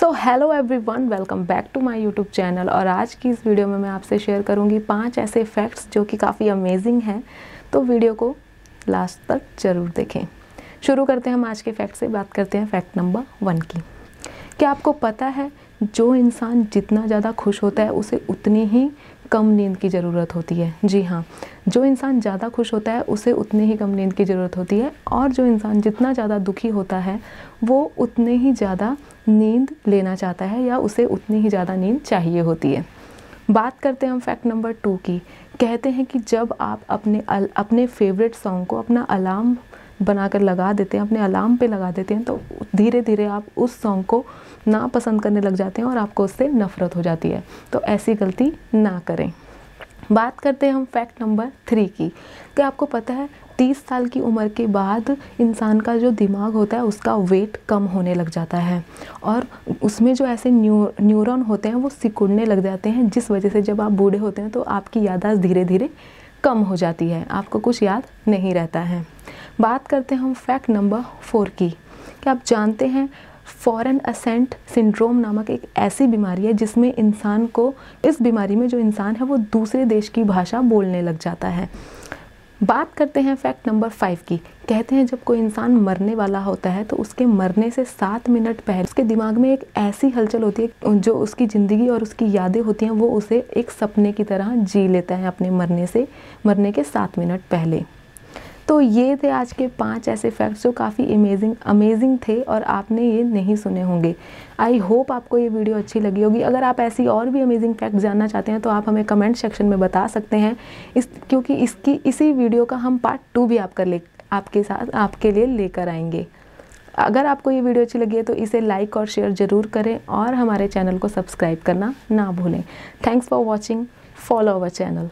So hello everyone, welcome back to my YouTube channel. और आज की इस वीडियो में मैं आपसे शेयर करूंगी 5 ऐसे फैक्ट्स जो कि काफ़ी अमेजिंग हैं, तो वीडियो को लास्ट तक ज़रूर देखें। शुरू करते हैं हम आज के फैक्ट से। बात करते हैं फैक्ट नंबर 1 की। क्या आपको पता है जो इंसान जितना ज़्यादा खुश होता है उसे उतनी ही कम नींद की ज़रूरत होती है? जी हाँ, जो इंसान ज़्यादा खुश होता है उसे उतनी ही कम नींद की ज़रूरत होती है, और जो इंसान जितना ज़्यादा दुखी होता है वो उतने ही ज़्यादा नींद लेना चाहता है या उसे उतनी ही ज़्यादा नींद चाहिए होती है। बात करते हैं हम फैक्ट नंबर 2 की। कहते हैं कि जब आप अपने फेवरेट सॉन्ग को अपना अलार्म बनाकर लगा देते हैं, अपने अलार्म पे लगा देते हैं, तो धीरे धीरे आप उस सॉन्ग को ना पसंद करने लग जाते हैं और आपको उससे नफरत हो जाती है। तो ऐसी गलती ना करें। बात करते हैं हम फैक्ट नंबर 3 की। क्या आपको पता है 30 साल की उम्र के बाद इंसान का जो दिमाग होता है उसका वेट कम होने लग जाता है, और उसमें जो ऐसे न्यूरॉन होते हैं वो सिकुड़ने लग जाते हैं, जिस वजह से जब आप बूढ़े होते हैं तो आपकी याददाश्त धीरे धीरे कम हो जाती है, आपको कुछ याद नहीं रहता है। बात करते हैं हम फैक्ट नंबर 4 की। क्या आप जानते हैं फॉरेन असेंट सिंड्रोम नामक एक ऐसी बीमारी है जिसमें इंसान को, इस बीमारी में जो इंसान है वो दूसरे देश की भाषा बोलने लग जाता है। बात करते हैं फैक्ट नंबर 5 की। कहते हैं जब कोई इंसान मरने वाला होता है तो उसके मरने से 7 मिनट पहले उसके दिमाग में एक ऐसी हलचल होती है जो उसकी ज़िंदगी और उसकी यादें होती हैं वो उसे एक सपने की तरह जी लेता है अपने मरने के 7 मिनट पहले। तो ये थे आज के 5 ऐसे फैक्ट्स जो काफ़ी अमेजिंग थे और आपने ये नहीं सुने होंगे। आई होप आपको ये वीडियो अच्छी लगी होगी। अगर आप ऐसी और भी अमेजिंग फैक्ट जानना चाहते हैं तो आप हमें कमेंट सेक्शन में बता सकते हैं, क्योंकि इसी वीडियो का हम पार्ट 2 भी आपके लिए लेकर आएंगे। अगर आपको ये वीडियो अच्छी लगी है तो इसे लाइक और शेयर ज़रूर करें, और हमारे चैनल को सब्सक्राइब करना ना भूलें। Thanks for watching. Follow our channel.